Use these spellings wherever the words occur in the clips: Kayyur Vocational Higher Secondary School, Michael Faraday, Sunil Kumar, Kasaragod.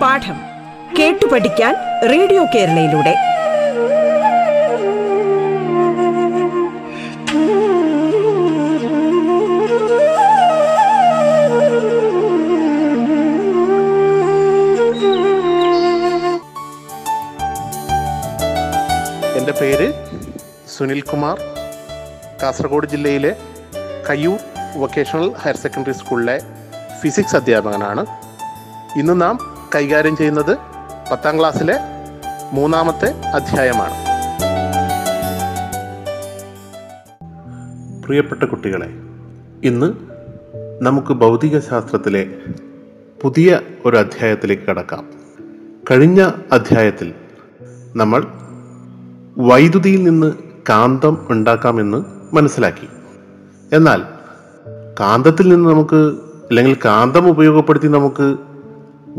പാഠം കേട്ടു പഠിക്കാൻ റേഡിയോ കേരളയിലൂടെ എൻ്റെ പേര് സുനിൽ കുമാർ. കാസർഗോഡ് ജില്ലയിലെ കയ്യൂർ വൊക്കേഷണൽ ഹയർ സെക്കൻഡറി സ്കൂളിലെ ഫിസിക്സ് അധ്യാപകനാണ്. ഇന്ന് നാം കൈകാര്യം ചെയ്യുന്നത് 10ാം ക്ലാസ്സിലെ 3-ാമത്തെ അധ്യായമാണ്. പ്രിയപ്പെട്ട കുട്ടികളെ, ഇന്ന് നമുക്ക് ഭൗതികശാസ്ത്രത്തിലെ പുതിയ ഒരു അധ്യായത്തിലേക്ക് കടക്കാം. കഴിഞ്ഞ അധ്യായത്തിൽ നമ്മൾ വൈദ്യുതിയിൽ നിന്ന് കാന്തം ഉണ്ടാക്കാമെന്ന് മനസ്സിലാക്കി. എന്നാൽ കാന്തത്തിൽ നിന്ന് നമുക്ക്, അല്ലെങ്കിൽ കാന്തം ഉപയോഗപ്പെടുത്തി നമുക്ക്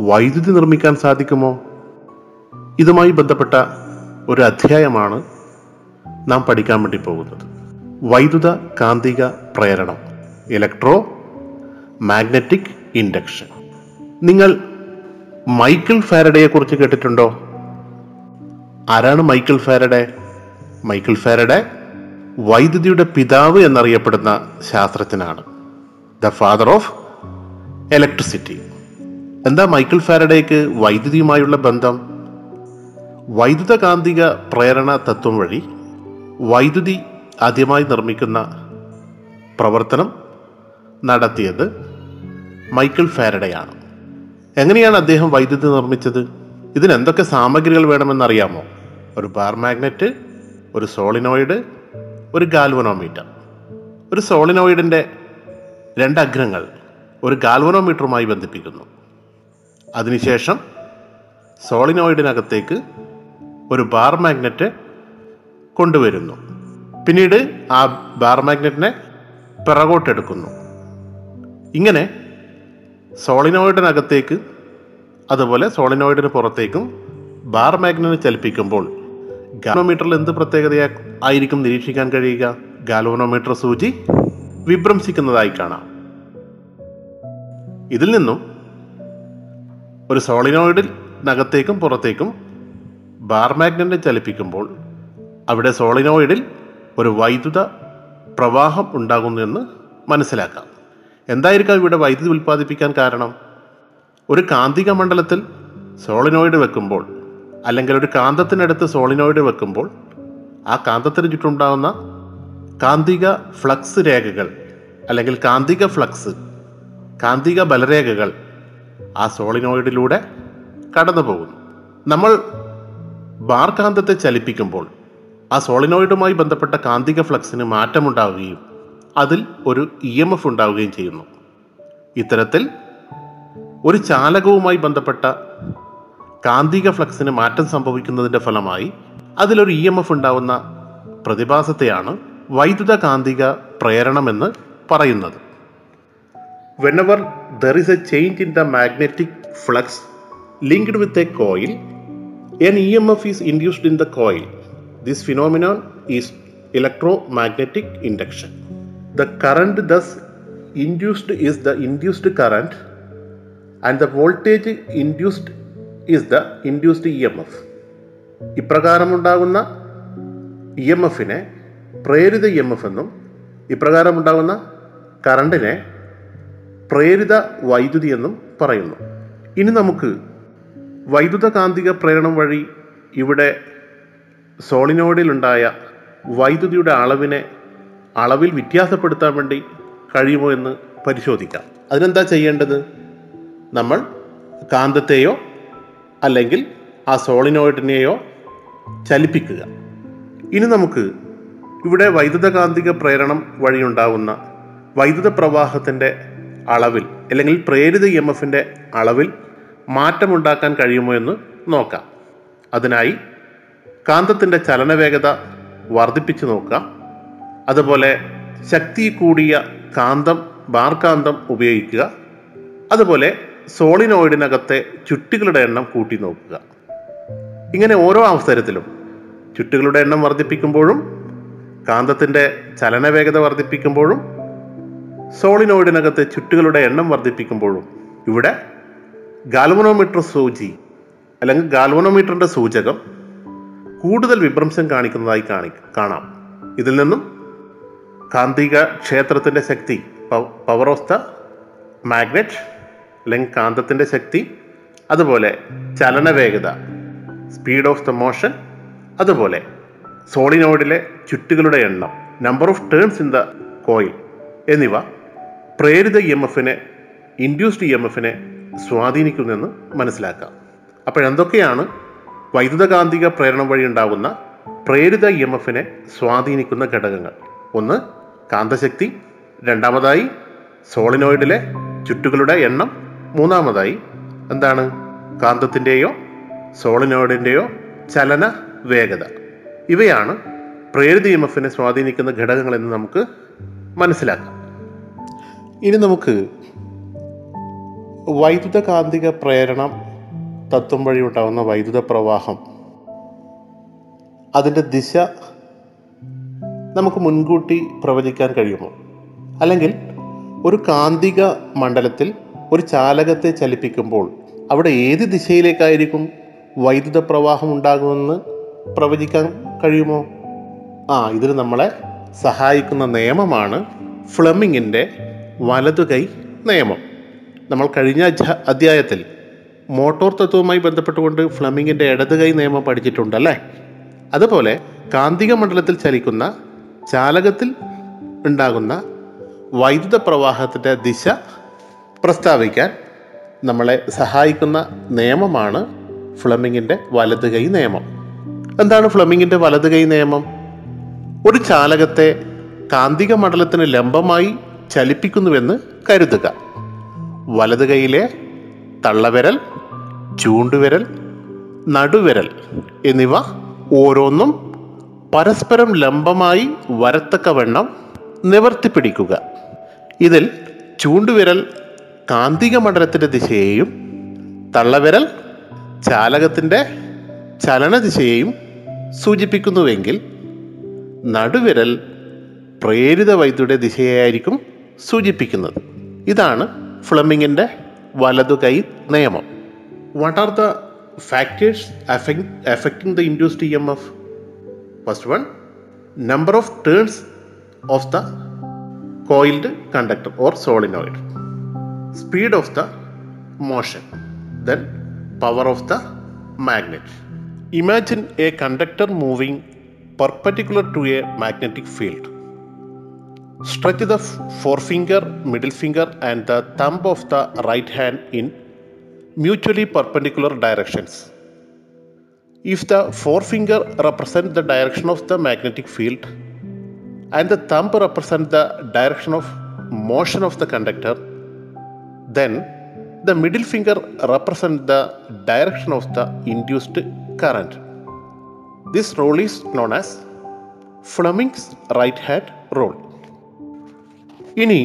വൈദ്യുതി നിർമ്മിക്കാൻ സാധിക്കുമോ? ഇതുമായി ബന്ധപ്പെട്ട ഒരു അധ്യായമാണ് നാം പഠിക്കാൻ വേണ്ടി പോകുന്നത്. വൈദ്യുത കാന്തിക പ്രേരണം, ഇലക്ട്രോ മാഗ്നറ്റിക് ഇൻഡക്ഷൻ. നിങ്ങൾ മൈക്കിൾ ഫാരഡയെ കുറിച്ച് കേട്ടിട്ടുണ്ടോ? ആരാണ് മൈക്കിൾ ഫാരഡേ? മൈക്കിൾ ഫാരഡേ വൈദ്യുതിയുടെ പിതാവ് എന്നറിയപ്പെടുന്ന ശാസ്ത്രജ്ഞനാണ്. The father of electricity. എന്താ മൈക്കിൾ ഫാരഡേക്ക് വൈദ്യുതിയുമായുള്ള ബന്ധം? വൈദ്യുത കാന്തിക പ്രേരണ തത്വം വഴി വൈദ്യുതി ആദ്യമായി നിർമ്മിക്കുന്ന പ്രവർത്തനം നടത്തിയത് മൈക്കിൾ ഫാരഡേയാണ്. എങ്ങനെയാണ് അദ്ദേഹം വൈദ്യുതി നിർമ്മിച്ചത്? ഇതിനെന്തൊക്കെ സാമഗ്രികൾ വേണമെന്നറിയാമോ? ഒരു ബാർ മാഗ്നറ്റ്, ഒരു സോളിനോയിഡ്, ഒരു ഗാൽവനോമീറ്റർ. ഒരു സോളിനോയിഡിൻ്റെ 2 അഗ്രങ്ങൾ ഒരു ഗാൽവനോമീറ്ററുമായി ബന്ധിപ്പിക്കുന്നു. അതിനുശേഷം സോളിനോയിഡിനകത്തേക്ക് ഒരു ബാർ മാഗ്നറ്റ് കൊണ്ടുവരുന്നു. പിന്നീട് ആ ബാർ മാഗ്നറ്റിനെ പിറകോട്ടെടുക്കുന്നു. ഇങ്ങനെ സോളിനോയിഡിനകത്തേക്ക് അതുപോലെ സോളിനോയിഡിന് പുറത്തേക്കും ബാർ മാഗ്നറ്റ് ചലിപ്പിക്കുമ്പോൾ ഗാൽവനോമീറ്ററിൽ എന്ത് പ്രത്യേകതയായിരിക്കും നിരീക്ഷിക്കാൻ കഴിയുക? ഗാൽവനോമീറ്റർ സൂചി വിഭ്രംശിക്കുന്നതായി കാണാം. ഇതിൽ നിന്നും ഒരു സോളിനോയിഡിനകത്തേക്കും പുറത്തേക്കും ബാർ മാഗ്നറ്റ് ചലിപ്പിക്കുമ്പോൾ അവിടെ സോളിനോയിഡിൽ ഒരു വൈദ്യുത പ്രവാഹം ഉണ്ടാകുന്നു എന്ന് മനസ്സിലാക്കാം. എന്തായിരിക്കാം ഇവിടെ വൈദ്യുതി ഉൽപ്പാദിപ്പിക്കാൻ കാരണം? ഒരു കാന്തിക മണ്ഡലത്തിൽ സോളിനോയിഡ് വെക്കുമ്പോൾ, അല്ലെങ്കിൽ ഒരു കാന്തത്തിനടുത്ത് സോളിനോയിഡ് വെക്കുമ്പോൾ ആ കാന്തത്തിന് ചുറ്റുമുണ്ടാകുന്ന കാന്തിക ഫ്ലക്സ് രേഖകൾ, അല്ലെങ്കിൽ കാന്തിക ഫ്ലക്സ്, കാന്തിക ബലരേഖകൾ ആ സോളിനോയിഡിലൂടെ കടന്നു പോകുന്നു. നമ്മൾ ബാർ കാന്തത്തെ ചലിപ്പിക്കുമ്പോൾ ആ സോളിനോയിഡുമായി ബന്ധപ്പെട്ട കാന്തിക ഫ്ലക്സിന് മാറ്റമുണ്ടാവുകയും അതിൽ ഒരു EMF ഉണ്ടാവുകയും ചെയ്യുന്നു. ഇത്തരത്തിൽ ഒരു ചാലകവുമായി ബന്ധപ്പെട്ട കാന്തിക ഫ്ലക്സിന് മാറ്റം സംഭവിക്കുന്നതിൻ്റെ ഫലമായി അതിലൊരു EMF ഉണ്ടാവുന്ന പ്രതിഭാസത്തെയാണ് വൈദ്യുത കാന്തിക പ്രേരണമെന്ന് പറയുന്നത്. Whenever there is a change in the magnetic flux linked with a coil, an EMF is induced in the coil. This phenomenon is electro magnetic induction. The current thus induced is the induced current and the voltage induced is the induced EMF. ഇപ്രകാരമുണ്ടാകുന്ന EMFനെ പ്രേരിത EMF എന്നും ഇപ്രകാരമുണ്ടാകുന്ന കറണ്ടിനെ പ്രേരിത വൈദ്യുതി എന്നും പറയുന്നു. ഇനി നമുക്ക് വൈദ്യുത കാന്തിക പ്രേരണം വഴി ഇവിടെ സോളിനോയിഡിലുണ്ടായ വൈദ്യുതിയുടെ അളവിൽ വ്യത്യാസപ്പെടുത്താൻ വേണ്ടി കഴിയുമോ എന്ന് പരിശോധിക്കാം. അതിനെന്താ ചെയ്യേണ്ടത്? നമ്മൾ കാന്തത്തെയോ അല്ലെങ്കിൽ ആ സോളിനോയിഡിനെയോ ചലിപ്പിക്കുക. ഇനി നമുക്ക് ഇവിടെ വൈദ്യുത കാന്തിക പ്രേരണം വഴിയുണ്ടാകുന്ന വൈദ്യുത പ്രവാഹത്തിൻ്റെ അളവിൽ, അല്ലെങ്കിൽ പ്രേരിത EMFൻ്റെ അളവിൽ മാറ്റമുണ്ടാക്കാൻ കഴിയുമോ എന്ന് നോക്കാം. അതിനായി കാന്തത്തിൻ്റെ ചലനവേഗത വർദ്ധിപ്പിച്ച് നോക്കാം. അതുപോലെ ശക്തി കൂടിയ കാന്തം, ബാർ കാന്തം ഉപയോഗിക്കുക. അതുപോലെ സോളിനോയിഡിനകത്തെ ചുറ്റികളുടെ എണ്ണം കൂട്ടി നോക്കുക. ഇങ്ങനെ ഓരോ അവസരത്തിലും ചുറ്റികളുടെ എണ്ണം വർദ്ധിപ്പിക്കുമ്പോഴും കാന്തത്തിൻ്റെ ചലനവേഗത വർദ്ധിപ്പിക്കുമ്പോഴും സോളിനോയിഡിനകത്തെ ചുറ്റുകളുടെ എണ്ണം വർദ്ധിപ്പിക്കുമ്പോഴും ഇവിടെ ഗാൽവനോമീറ്റർ സൂചി അല്ലെങ്കിൽ ഗാൽവനോമീറ്ററിൻ്റെ സൂചകം കൂടുതൽ വിഭ്രംശം കാണിക്കുന്നതായി കാണാം. ഇതിൽ നിന്നും കാന്തിക ക്ഷേത്രത്തിൻ്റെ ശക്തി, പവർ ഓഫ് ദ മാഗ്നറ്റ് അല്ലെങ്കിൽ കാന്തത്തിൻ്റെ ശക്തി, അതുപോലെ ചലനവേഗത, സ്പീഡ് ഓഫ് ദ മോഷൻ, അതുപോലെ സോളിനോയിഡിലെ ചുറ്റുകളുടെ എണ്ണം, number of turns in the coil എന്നിവ പ്രേരിത EMF-നെ, ഇൻഡ്യൂസ്ഡ് EMF-നെ സ്വാധീനിക്കുന്നെന്ന് മനസ്സിലാക്കാം. അപ്പോൾ എന്തൊക്കെയാണ് വൈദ്യുതകാന്തിക പ്രേരണം വഴി ഉണ്ടാകുന്ന പ്രേരിത EMF-നെ സ്വാധീനിക്കുന്ന ഘടകങ്ങൾ? ഒന്ന്, കാന്തശക്തി. രണ്ടാമതായി, സോളിനോയിഡിലെ ചുറ്റുകളുടെ എണ്ണം. മൂന്നാമതായി, എന്താണ് കാന്തത്തിൻ്റെയോ സോളിനോയിഡിൻ്റെയോ ചലന വേഗത. ഇവയാണ് പ്രേരിത EMF-നെ സ്വാധീനിക്കുന്ന ഘടകങ്ങളെന്ന് നമുക്ക് മനസ്സിലാക്കാം. ഇനി നമുക്ക് വൈദ്യുതകാന്തിക പ്രേരണം തത്വം വഴി ഉണ്ടാകുന്ന വൈദ്യുത പ്രവാഹം, അതിൻ്റെ ദിശ നമുക്ക് മുൻകൂട്ടി പ്രവചിക്കാൻ കഴിയുമോ? അല്ലെങ്കിൽ ഒരു കാന്തിക മണ്ഡലത്തിൽ ഒരു ചാലകത്തെ ചലിപ്പിക്കുമ്പോൾ അവിടെ ഏത് ദിശയിലേക്കായിരിക്കും വൈദ്യുത പ്രവാഹം ഉണ്ടാകുമെന്ന് പ്രവചിക്കാൻ കഴിയുമോ? ഇതിന് നമ്മളെ സഹായിക്കുന്ന നിയമമാണ് ഫ്ലെമിങ്ങിൻ്റെ വലതുകൈ നിയമം. നമ്മൾ കഴിഞ്ഞ അധ്യായത്തിൽ മോട്ടോർ തത്വവുമായി ബന്ധപ്പെട്ടുകൊണ്ട് ഫ്ലെമിങ്ങിൻ്റെ ഇടതുകൈ നിയമം പഠിച്ചിട്ടുണ്ടല്ലേ. അതുപോലെ കാന്തിക മണ്ഡലത്തിൽ ചലിക്കുന്ന ചാലകത്തിൽ ഉണ്ടാകുന്ന വൈദ്യുത പ്രവാഹത്തിൻ്റെ ദിശ പ്രസ്താവിക്കാൻ നമ്മളെ സഹായിക്കുന്ന നിയമമാണ് ഫ്ലെമിങ്ങിൻ്റെ വലതുകൈ നിയമം. എന്താണ് ഫ്ലെമിങ്ങിൻ്റെ വലതുകൈ നിയമം? ഒരു ചാലകത്തെ കാന്തിക മണ്ഡലത്തിന് ലംബമായി ചലിപ്പിക്കുന്നുവെന്ന് കരുതുക. വലതുകൈയിലെ തള്ളവിരൽ, ചൂണ്ടുവിരൽ, നടുവിരൽ എന്നിവ ഓരോന്നും പരസ്പരം ലംബമായി വരത്തക്കവണ്ണം നിവർത്തി പിടിക്കുക. ഇതിൽ ചൂണ്ടുവിരൽ കാന്തിക മണ്ഡലത്തിൻ്റെ ദിശയെയും തള്ളവിരൽ ചാലകത്തിൻ്റെ ചലനദിശയെയും സൂചിപ്പിക്കുന്നുവെങ്കിൽ നടുവിരൽ പ്രേരിത വൈദ്യുതിയുടെ ദിശയായിരിക്കും സൂചിപ്പിക്കുന്നത്. ഇതാണ് ഫ്ലെമിങ്ങിൻ്റെ വലതുകൈ നിയമം. What are the factors affecting the induced EMF? First one, number of turns of the coiled conductor or solenoid, speed of the motion, then power of the magnet. Imagine a conductor moving perpendicular to a magnetic field. Stretch the forefinger, middle finger and the thumb of the right hand in mutually perpendicular directions. If the forefinger represents the direction of the magnetic field and the thumb represents the direction of motion of the conductor, then the middle finger represents the direction of the induced current. This rule is known as Fleming's right hand rule. ഇനി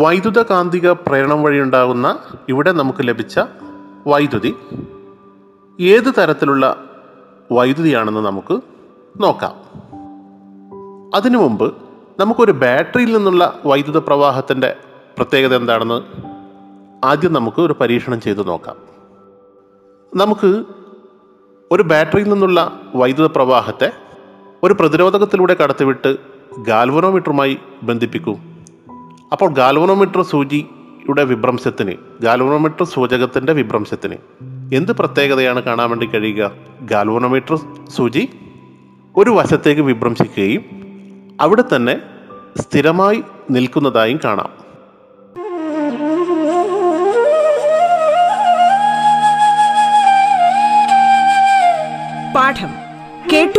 വൈദ്യുത കാന്തിക പ്രേരണം വഴിയുണ്ടാകുന്ന ഇവിടെ നമുക്ക് ലഭിച്ച വൈദ്യുതി ഏത് തരത്തിലുള്ള വൈദ്യുതിയാണെന്ന് നമുക്ക് നോക്കാം. അതിനു മുമ്പ് നമുക്കൊരു ബാറ്ററിയിൽ നിന്നുള്ള വൈദ്യുത പ്രവാഹത്തിൻ്റെ പ്രത്യേകത എന്താണെന്ന് ആദ്യം നമുക്ക് ഒരു പരീക്ഷണം ചെയ്ത് നോക്കാം. നമുക്ക് ഒരു ബാറ്ററിയിൽ നിന്നുള്ള വൈദ്യുത പ്രവാഹത്തെ ഒരു പ്രതിരോധകത്തിലൂടെ കടത്തിവിട്ട് ഗാൽവനോമീറ്ററുമായി ബന്ധിപ്പിക്കും. അപ്പോൾ ഗാൽവനോമീറ്റർ സൂചിയുടെ വിഭ്രംശത്തിന്, ഗാൽവനോമീറ്റർ സൂചകത്തിൻ്റെ വിഭ്രംശത്തിന് എന്ത് പ്രത്യേകതയാണ് കാണാൻ വേണ്ടി കഴിയുക? ഗാൽവനോമീറ്റർ സൂചി ഒരു വശത്തേക്ക് വിഭ്രംശിക്കുകയും അവിടെ തന്നെ സ്ഥിരമായി നിൽക്കുന്നതായും കാണാം. പാഠം കേട്ടു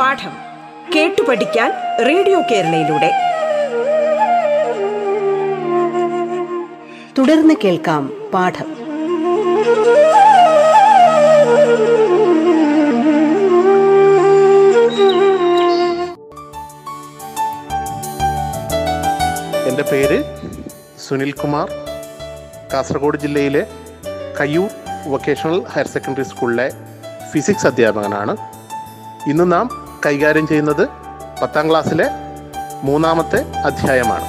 പാഠം കേട്ടു പഠിക്കാൻ റേഡിയോ കേരളയിലൂടെ. തുടർന്ന് കേൾക്കാം പാഠം. എൻ്റെ പേര് സുനിൽ കുമാർ. കാസർഗോഡ് ജില്ലയിലെ കയ്യൂർ വൊക്കേഷണൽ ഹയർ സെക്കൻഡറി സ്കൂളിലെ ഫിസിക്സ് അധ്യാപകനാണ്. ഇന്ന് നാം കൈകാര്യം ചെയ്യുന്നത് 10ാം ക്ലാസ്സിലെ 3-ാമത്തെ അധ്യായമാണ്.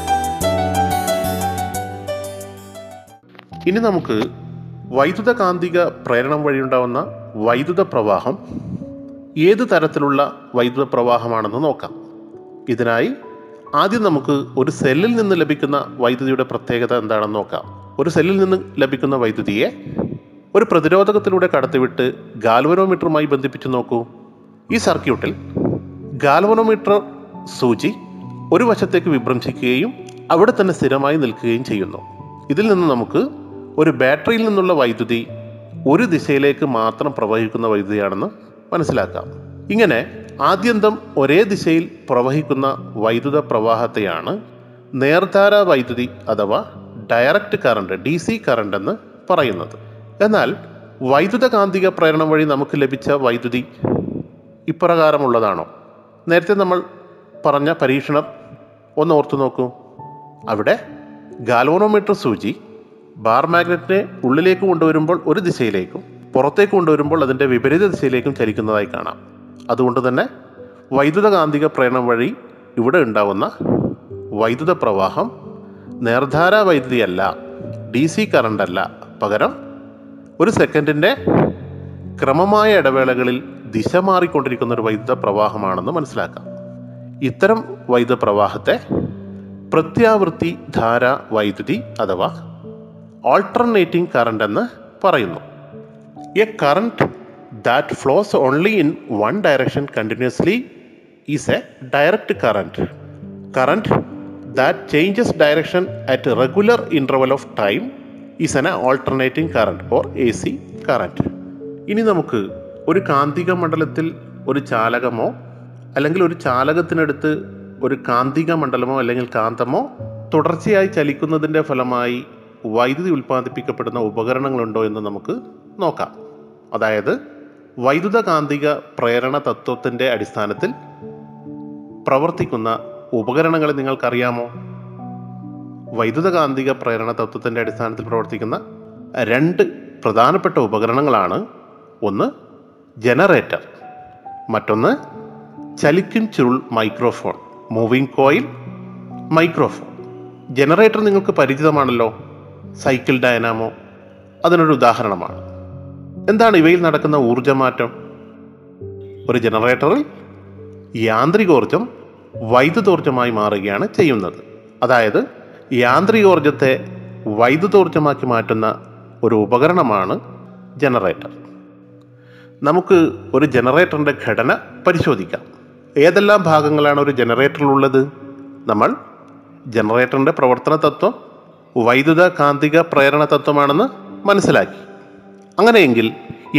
ഇനി നമുക്ക് വൈദ്യുത കാന്തിക പ്രേരണം വഴിയുണ്ടാവുന്ന വൈദ്യുത പ്രവാഹം ഏത് തരത്തിലുള്ള വൈദ്യുത പ്രവാഹമാണെന്ന് നോക്കാം. ഇതിനായി ആദ്യം നമുക്ക് ഒരു സെല്ലിൽ നിന്ന് ലഭിക്കുന്ന വൈദ്യുതിയുടെ പ്രത്യേകത എന്താണെന്ന് നോക്കാം. ഒരു സെല്ലിൽ നിന്ന് ലഭിക്കുന്ന വൈദ്യുതിയെ ഒരു പ്രതിരോധകത്തിലൂടെ കടത്തിവിട്ട് ഗാൽവനോമീറ്ററുമായി ബന്ധിപ്പിച്ച് നോക്കൂ. ഈ സർക്യൂട്ടിൽ ഗാൽവനോമീറ്റർ സൂചി ഒരു വശത്തേക്ക് വിഭ്രംശിക്കുകയും അവിടെ തന്നെ സ്ഥിരമായി നിൽക്കുകയും ചെയ്യുന്നു. ഇതിൽ നിന്ന് നമുക്ക് ഒരു ബാറ്ററിയിൽ നിന്നുള്ള വൈദ്യുതി ഒരു ദിശയിലേക്ക് മാത്രം പ്രവഹിക്കുന്ന വൈദ്യുതിയാണെന്ന് മനസ്സിലാക്കാം. ഇങ്ങനെ ആദ്യന്തം ഒരേ ദിശയിൽ പ്രവഹിക്കുന്ന വൈദ്യുത പ്രവാഹത്തെയാണ് നേർധാരാ വൈദ്യുതി അഥവാ ഡയറക്റ്റ് കറണ്ട് DC കറണ്ട് എന്ന് പറയുന്നത്. എന്നാൽ വൈദ്യുത കാന്തിക പ്രേരണം വഴി നമുക്ക് ലഭിച്ച വൈദ്യുതി ഇപ്രകാരമുള്ളതാണോ? നേരത്തെ നമ്മൾ പറഞ്ഞ പരീക്ഷണം ഒന്ന് ഓർത്തു നോക്കൂ. അവിടെ ഗാൽവാനോമീറ്റർ സൂചി ബാർ മാഗ്നറ്റിനെ ഉള്ളിലേക്ക് കൊണ്ടുവരുമ്പോൾ ഒരു ദിശയിലേക്കും പുറത്തേക്ക് കൊണ്ടുവരുമ്പോൾ അതിൻ്റെ വിപരീത ദിശയിലേക്കും ചലിക്കുന്നതായി കാണാം. അതുകൊണ്ട് തന്നെ വൈദ്യുത കാന്തിക പ്രേരണം വഴി ഇവിടെ ഉണ്ടാവുന്ന വൈദ്യുത പ്രവാഹം നേർധാരാ വൈദ്യുതിയല്ല, DC കറണ്ടല്ല, പകരം ഒരു സെക്കൻഡിൻ്റെ ക്രമമായ ഇടവേളകളിൽ ദിശ മാറിക്കൊണ്ടിരിക്കുന്ന ഒരു വൈദ്യുത പ്രവാഹമാണെന്ന് മനസ്സിലാക്കാം. ഇത്തരം വൈദ്യുത പ്രവാഹത്തെ പ്രത്യാവൃത്തി ധാരാ വൈദ്യുതി അഥവാ ആൾട്ടർനേറ്റിംഗ് കറണ്ട് എന്ന് പറയുന്നു. A current that flows only in one direction continuously is a direct current. Current that changes direction at regular interval of time is an alternating current or AC current. ഇനി നമുക്ക് ഒരു കാന്തിക മണ്ഡലത്തിൽ ഒരു ചാലകമോ അല്ലെങ്കിൽ ഒരു ചാലകത്തിനടുത്ത് ഒരു കാന്തിക മണ്ഡലമോ അല്ലെങ്കിൽ കാന്തമോ തുടർച്ചയായി ചലിക്കുന്നതിൻ്റെ ഫലമായി വൈദ്യുതി ഉൽപ്പാദിപ്പിക്കപ്പെടുന്ന ഉപകരണങ്ങളുണ്ടോ എന്ന് നമുക്ക് നോക്കാം. അതായത് വൈദ്യുത കാന്തിക പ്രേരണ തത്വത്തിൻ്റെ അടിസ്ഥാനത്തിൽ പ്രവർത്തിക്കുന്ന ഉപകരണങ്ങളെ നിങ്ങൾക്കറിയാമോ? വൈദ്യുത കാന്തിക പ്രേരണ തത്വത്തിൻ്റെ അടിസ്ഥാനത്തിൽ പ്രവർത്തിക്കുന്ന 2 പ്രധാനപ്പെട്ട ഉപകരണങ്ങളാണ്. ഒന്ന് ജനറേറ്റർ, മറ്റൊന്ന് ചലിക്കും ചുരുൾ microphone, moving coil microphone. Generator നിങ്ങൾക്ക് പരിചിതമാണല്ലോ, സൈക്കിൾ ഡയനാമോ അതിനൊരു ഉദാഹരണമാണ്. എന്താണ് ഇവയിൽ നടക്കുന്ന ഊർജ്ജമാറ്റം? ഒരു ജനറേറ്ററിൽ യാന്ത്രികോർജ്ജം വൈദ്യുതോർജ്ജമായി മാറുകയാണ് ചെയ്യുന്നത്. അതായത് യാന്ത്രികോർജ്ജത്തെ വൈദ്യുതോർജ്ജമാക്കി മാറ്റുന്ന ഒരു ഉപകരണമാണ് ജനറേറ്റർ. നമുക്ക് ഒരു ജനറേറ്ററിൻ്റെ ഘടന പരിശോധിക്കാം. ഏതെല്ലാം ഭാഗങ്ങളാണ് ഒരു ജനറേറ്ററിലുള്ളത്? നമ്മൾ ജനറേറ്ററിൻ്റെ പ്രവർത്തന തത്വം വൈദ്യുത കാന്തിക പ്രേരണ തത്വമാണെന്ന് മനസ്സിലാക്കി. അങ്ങനെയെങ്കിൽ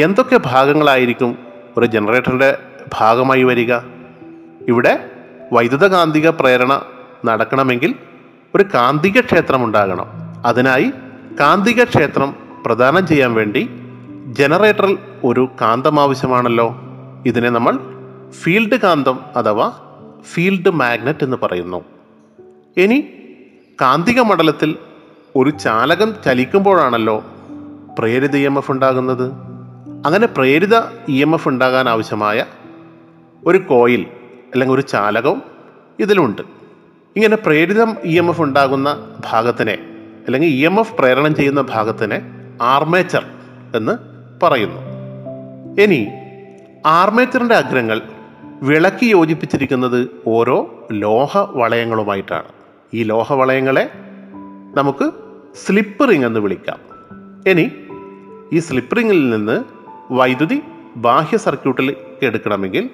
എന്തൊക്കെ ഭാഗങ്ങളായിരിക്കും ഒരു ജനറേറ്ററിൻ്റെ ഭാഗമായി വരിക? ഇവിടെ വൈദ്യുത കാന്തിക പ്രേരണ നടക്കണമെങ്കിൽ ഒരു കാന്തിക ക്ഷേത്രം ഉണ്ടാകണം. അതിനായി കാന്തിക ക്ഷേത്രം പ്രദാനം ചെയ്യാൻ വേണ്ടി ജനറേറ്ററിൽ ഒരു കാന്തം ആവശ്യമാണല്ലോ. ഇതിനെ നമ്മൾ ഫീൽഡ് കാന്തം അഥവാ ഫീൽഡ് മാഗ്നറ്റ് എന്ന് പറയുന്നു. ഇനി കാന്തിക മണ്ഡലത്തിൽ ഒരു ചാലകം ചലിക്കുമ്പോഴാണല്ലോ പ്രേരിത EMF ഉണ്ടാകുന്നത്. അങ്ങനെ പ്രേരിത EMF ഉണ്ടാകാൻ ആവശ്യമായ ഒരു കോയിൽ അല്ലെങ്കിൽ ഒരു ചാലകം ഇതിലുണ്ട്. ഇങ്ങനെ പ്രേരിതം EMF ഉണ്ടാകുന്ന ഭാഗത്തിനെ അല്ലെങ്കിൽ EMF പ്രേരണം ചെയ്യുന്ന ഭാഗത്തിനെ ആർമേച്ചർ എന്ന് പറയുന്നു. ഇനി ആർമേച്ചറിൻ്റെ അഗ്രങ്ങൾ വിളക്കി യോജിപ്പിച്ചിരിക്കുന്നത് ഓരോ ലോഹ വളയങ്ങളുമായിട്ടാണ്. ഈ ലോഹ വളയങ്ങളെ നമുക്ക് സ്ലിപ്പ് റിംഗ് എന്ന് വിളിക്കാം. ഇനി ഈ സ്ലിപ്പ് റിംഗിൽ നിന്ന് വൈദ്യുതി ബാഹ്യ സർക്യൂട്ടിൽ എടുക്കണമെങ്കിൽ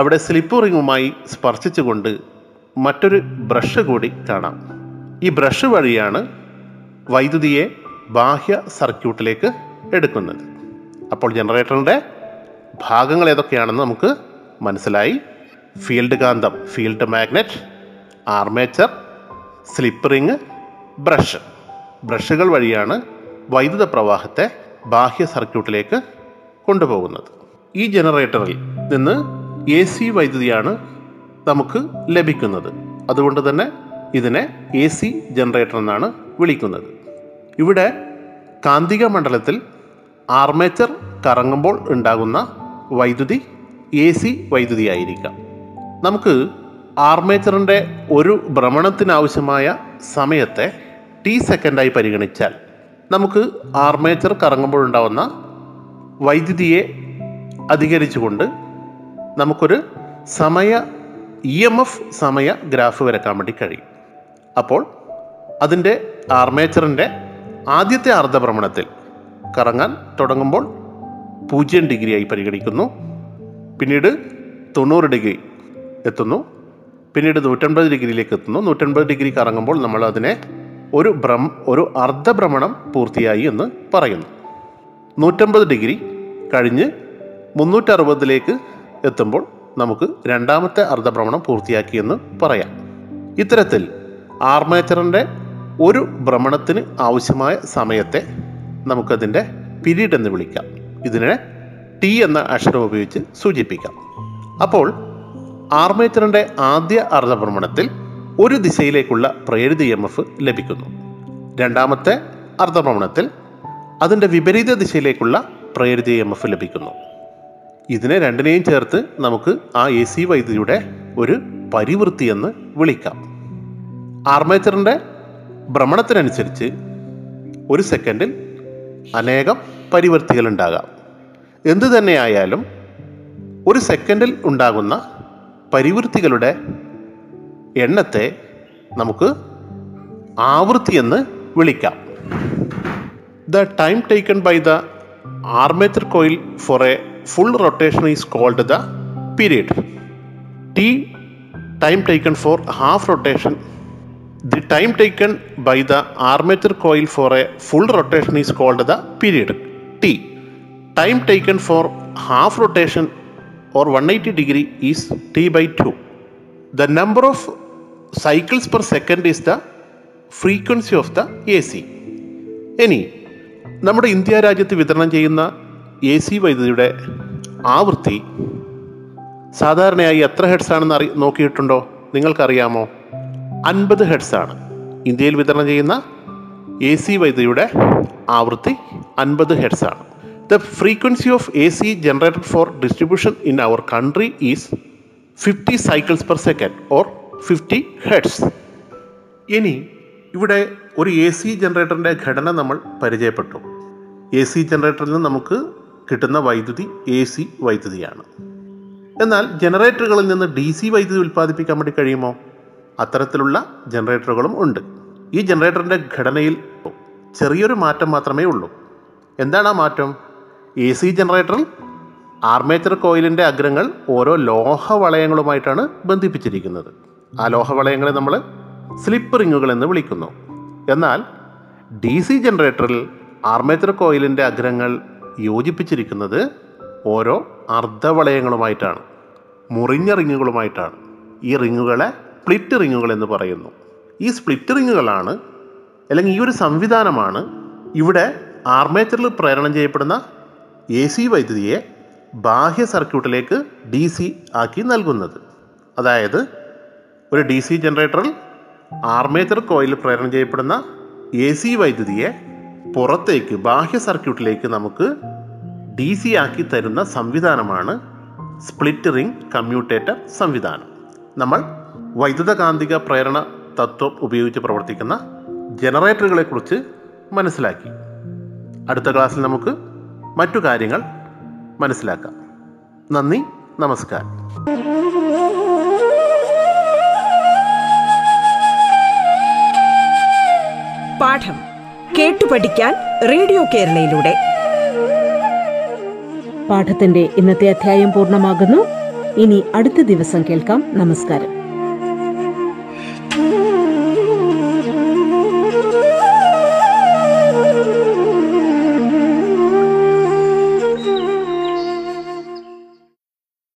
അവിടെ സ്ലിപ്പ് റിംഗുമായി സ്പർശിച്ചുകൊണ്ട് മറ്റൊരു ബ്രഷ് കൂടി കാണാം. ഈ ബ്രഷ് വഴിയാണ് വൈദ്യുതിയെ ബാഹ്യ സർക്യൂട്ടിലേക്ക് എടുക്കുന്നത്. അപ്പോൾ ജനറേറ്ററിൻ്റെ ഭാഗങ്ങൾ ഏതൊക്കെയാണെന്ന് നമുക്ക് മനസ്സിലായി. ഫീൽഡ് കാന്തം field magnet, armature, slip ring, brush. ബ്രഷുകൾ വഴിയാണ് വൈദ്യുത പ്രവാഹത്തെ ബാഹ്യ സർക്യൂട്ടിലേക്ക് കൊണ്ടുപോകുന്നത്. ഈ ജനറേറ്ററിൽ നിന്ന് എ സി വൈദ്യുതിയാണ് നമുക്ക് ലഭിക്കുന്നത്. അതുകൊണ്ട് തന്നെ ഇതിനെ എ സി ജനറേറ്റർ എന്നാണ് വിളിക്കുന്നത്. ഇവിടെ കാന്തിക മണ്ഡലത്തിൽ ആർമേച്ചർ കറങ്ങുമ്പോൾ ഉണ്ടാകുന്ന വൈദ്യുതി എ സി വൈദ്യുതിയായിരിക്കാം. നമുക്ക് ആർമേച്ചറിൻ്റെ ഒരു ഭ്രമണത്തിനാവശ്യമായ സമയത്തെ ടി സെക്കൻഡായി പരിഗണിച്ചാൽ നമുക്ക് ആർമേച്ചർ കറങ്ങുമ്പോഴുണ്ടാവുന്ന വൈദ്യുതിയെ അധികരിച്ചുകൊണ്ട് നമുക്കൊരു EMF സമയ ഗ്രാഫ് വരയ്ക്കാൻ വേണ്ടി കഴിയും. അപ്പോൾ അതിൻ്റെ ആർമേച്ചറിൻ്റെ ആദ്യത്തെ അർദ്ധഭ്രമണത്തിൽ കറങ്ങാൻ തുടങ്ങുമ്പോൾ 0°ആയി പരിഗണിക്കുന്നു, പിന്നീട് 90° എത്തുന്നു, പിന്നീട് 180°യിലേക്ക് എത്തുന്നു. 180° കറങ്ങുമ്പോൾ നമ്മൾ അതിനെ ഒരു അർദ്ധഭ്രമണം പൂർത്തിയായി എന്ന് പറയുന്നു. 180° കഴിഞ്ഞ് 360°ലേക്ക് എത്തുമ്പോൾ നമുക്ക് രണ്ടാമത്തെ അർദ്ധഭ്രമണം പൂർത്തിയാക്കിയെന്ന് പറയാം. ഇത്തരത്തിൽ ആർമേച്ചറിൻ്റെ ഒരു ഭ്രമണത്തിന് ആവശ്യമായ സമയത്തെ നമുക്കതിൻ്റെ പീരീഡ് എന്ന് വിളിക്കാം. ഇതിനെ ടി എന്ന അക്ഷരം ഉപയോഗിച്ച് സൂചിപ്പിക്കാം. അപ്പോൾ ആർമേച്ചറിൻ്റെ ആദ്യ അർദ്ധഭ്രമണത്തിൽ ഒരു ദിശയിലേക്കുള്ള പ്രേരിത EMF ലഭിക്കുന്നു. രണ്ടാമത്തെ അർദ്ധഭ്രമണത്തിൽ അതിൻ്റെ വിപരീത ദിശയിലേക്കുള്ള പ്രേരിത EMF ലഭിക്കുന്നു. ഇതിനെ രണ്ടിനെയും ചേർത്ത് നമുക്ക് ആ എ സി വൈദ്യുതിയുടെ ഒരു പരിവൃത്തി എന്ന് വിളിക്കാം. ആർമേച്ചറിൻ്റെ ഭ്രമണത്തിനനുസരിച്ച് ഒരു സെക്കൻഡിൽ അനേകം പരിവൃത്തികൾ ഉണ്ടാകാം. എന്തു തന്നെയായാലും ഒരു സെക്കൻഡിൽ ഉണ്ടാകുന്ന പരിവൃത്തികളുടെ എണ്ണത്തെ നമുക്ക് ആവൃത്തി എന്ന് വിളിക്കാം. The time taken by the armature coil for a full rotation is called the period. T time taken for half rotation. The time taken by the armature coil for a full rotation is called the period. T time taken for half rotation or 180° is T/2. The number of cycles per second is the frequency of the AC. Any നമ്മുടെ ഇന്ത്യ രാജ്യത്ത് വിതരണം ചെയ്യുന്ന A C വൈദ്യുതിയുടെ ആവൃത്തി സാധാരണയായി എത്ര heads ആണെന്ന് നോക്കിയിട്ടുണ്ടോ? നിങ്ങൾക്കറിയാമോ? 50 Hz ആണ്. ഇന്ത്യയിൽ വിതരണം ചെയ്യുന്ന എ സി വൈദ്യുതിയുടെ ആവൃത്തി 50 Hz ആണ്. The frequency of A C generated for distribution in our country is 50 cycles per second or 50 Hz. ഇനി ഇവിടെ ഒരു എ സി ജനറേറ്ററിൻ്റെ ഘടന നമ്മൾ പരിചയപ്പെട്ടു. എ സി ജനറേറ്ററിൽ നിന്ന് നമുക്ക് കിട്ടുന്ന വൈദ്യുതി എ സി വൈദ്യുതിയാണ്. എന്നാൽ ജനറേറ്ററുകളിൽ നിന്ന് DC വൈദ്യുതി ഉൽപ്പാദിപ്പിക്കാൻ വേണ്ടി കഴിയുമോ? അത്തരത്തിലുള്ള ജനറേറ്ററുകളും ഉണ്ട്. ഈ ജനറേറ്ററിൻ്റെ ഘടനയിൽ ചെറിയൊരു മാറ്റം മാത്രമേ ഉള്ളൂ. എന്താണ് ആ മാറ്റം? എ സി ജനറേറ്ററിൽ ആർമേച്ചർ കോയിലിൻ്റെ അഗ്രങ്ങൾ ഓരോ ലോഹ വളയങ്ങളുമായിട്ടാണ് ബന്ധിപ്പിച്ചിരിക്കുന്നത്. ആ ലോഹ വളയങ്ങളെ നമ്മൾ സ്ലിപ്പ് റിങ്ങുകൾ എന്ന് വിളിക്കുന്നു. എന്നാൽ DC ജനറേറ്ററിൽ ആർമേച്ചർ കോയിലിൻ്റെ അഗ്രങ്ങൾ യോജിപ്പിച്ചിരിക്കുന്നത് ഓരോ അർദ്ധവളയങ്ങളുമായിട്ടാണ്, മുറിഞ്ഞ റിങ്ങുകളുമായിട്ടാണ്. ഈ റിങ്ങുകളെ സ്പ്ലിറ്റ് റിങ്ങുകൾ എന്ന് പറയുന്നു. ഈ സ്പ്ലിറ്റ് റിങ്ങുകളാണ്, അല്ലെങ്കിൽ ഈ ഒരു സംവിധാനമാണ് ഇവിടെ ആർമേച്ചറിൽ പ്രേരണം ചെയ്യപ്പെടുന്ന എ സി വൈദ്യുതിയെ ബാഹ്യ സർക്യൂട്ടിലേക്ക് DC ആക്കി നൽകുന്നത്. അതായത് ഒരു DC ജനറേറ്ററിൽ ആർമേച്ചർ കോയിൽ പ്രേരണം ചെയ്യപ്പെടുന്ന എ സി വൈദ്യുതിയെ പുറത്തേക്ക് ബാഹ്യ സർക്യൂട്ടിലേക്ക് നമുക്ക് DC ആക്കി തരുന്ന സംവിധാനമാണ് സ്പ്ലിറ്റ് റിംഗ് കമ്മ്യൂട്ടേറ്റർ സംവിധാനം. നമ്മൾ വൈദ്യുതകാന്തിക പ്രേരണ തത്വം ഉപയോഗിച്ച് പ്രവർത്തിക്കുന്ന ജനറേറ്ററുകളെക്കുറിച്ച് മനസ്സിലാക്കി. അടുത്ത ക്ലാസ്സിൽ നമുക്ക് മറ്റു കാര്യങ്ങൾ മനസ്സിലാക്കാം. നന്ദി, നമസ്കാരം. പാഠം കേട്ടു പഠിക്കാൻ റേഡിയോ കേരളയിലൂടെ പാഠത്തിന്റെ ഇന്നത്തെ അധ്യായം പൂർണ്ണമാകുന്നു. ഇനി അടുത്ത ദിവസം കേൾക്കാം. നമസ്കാരം.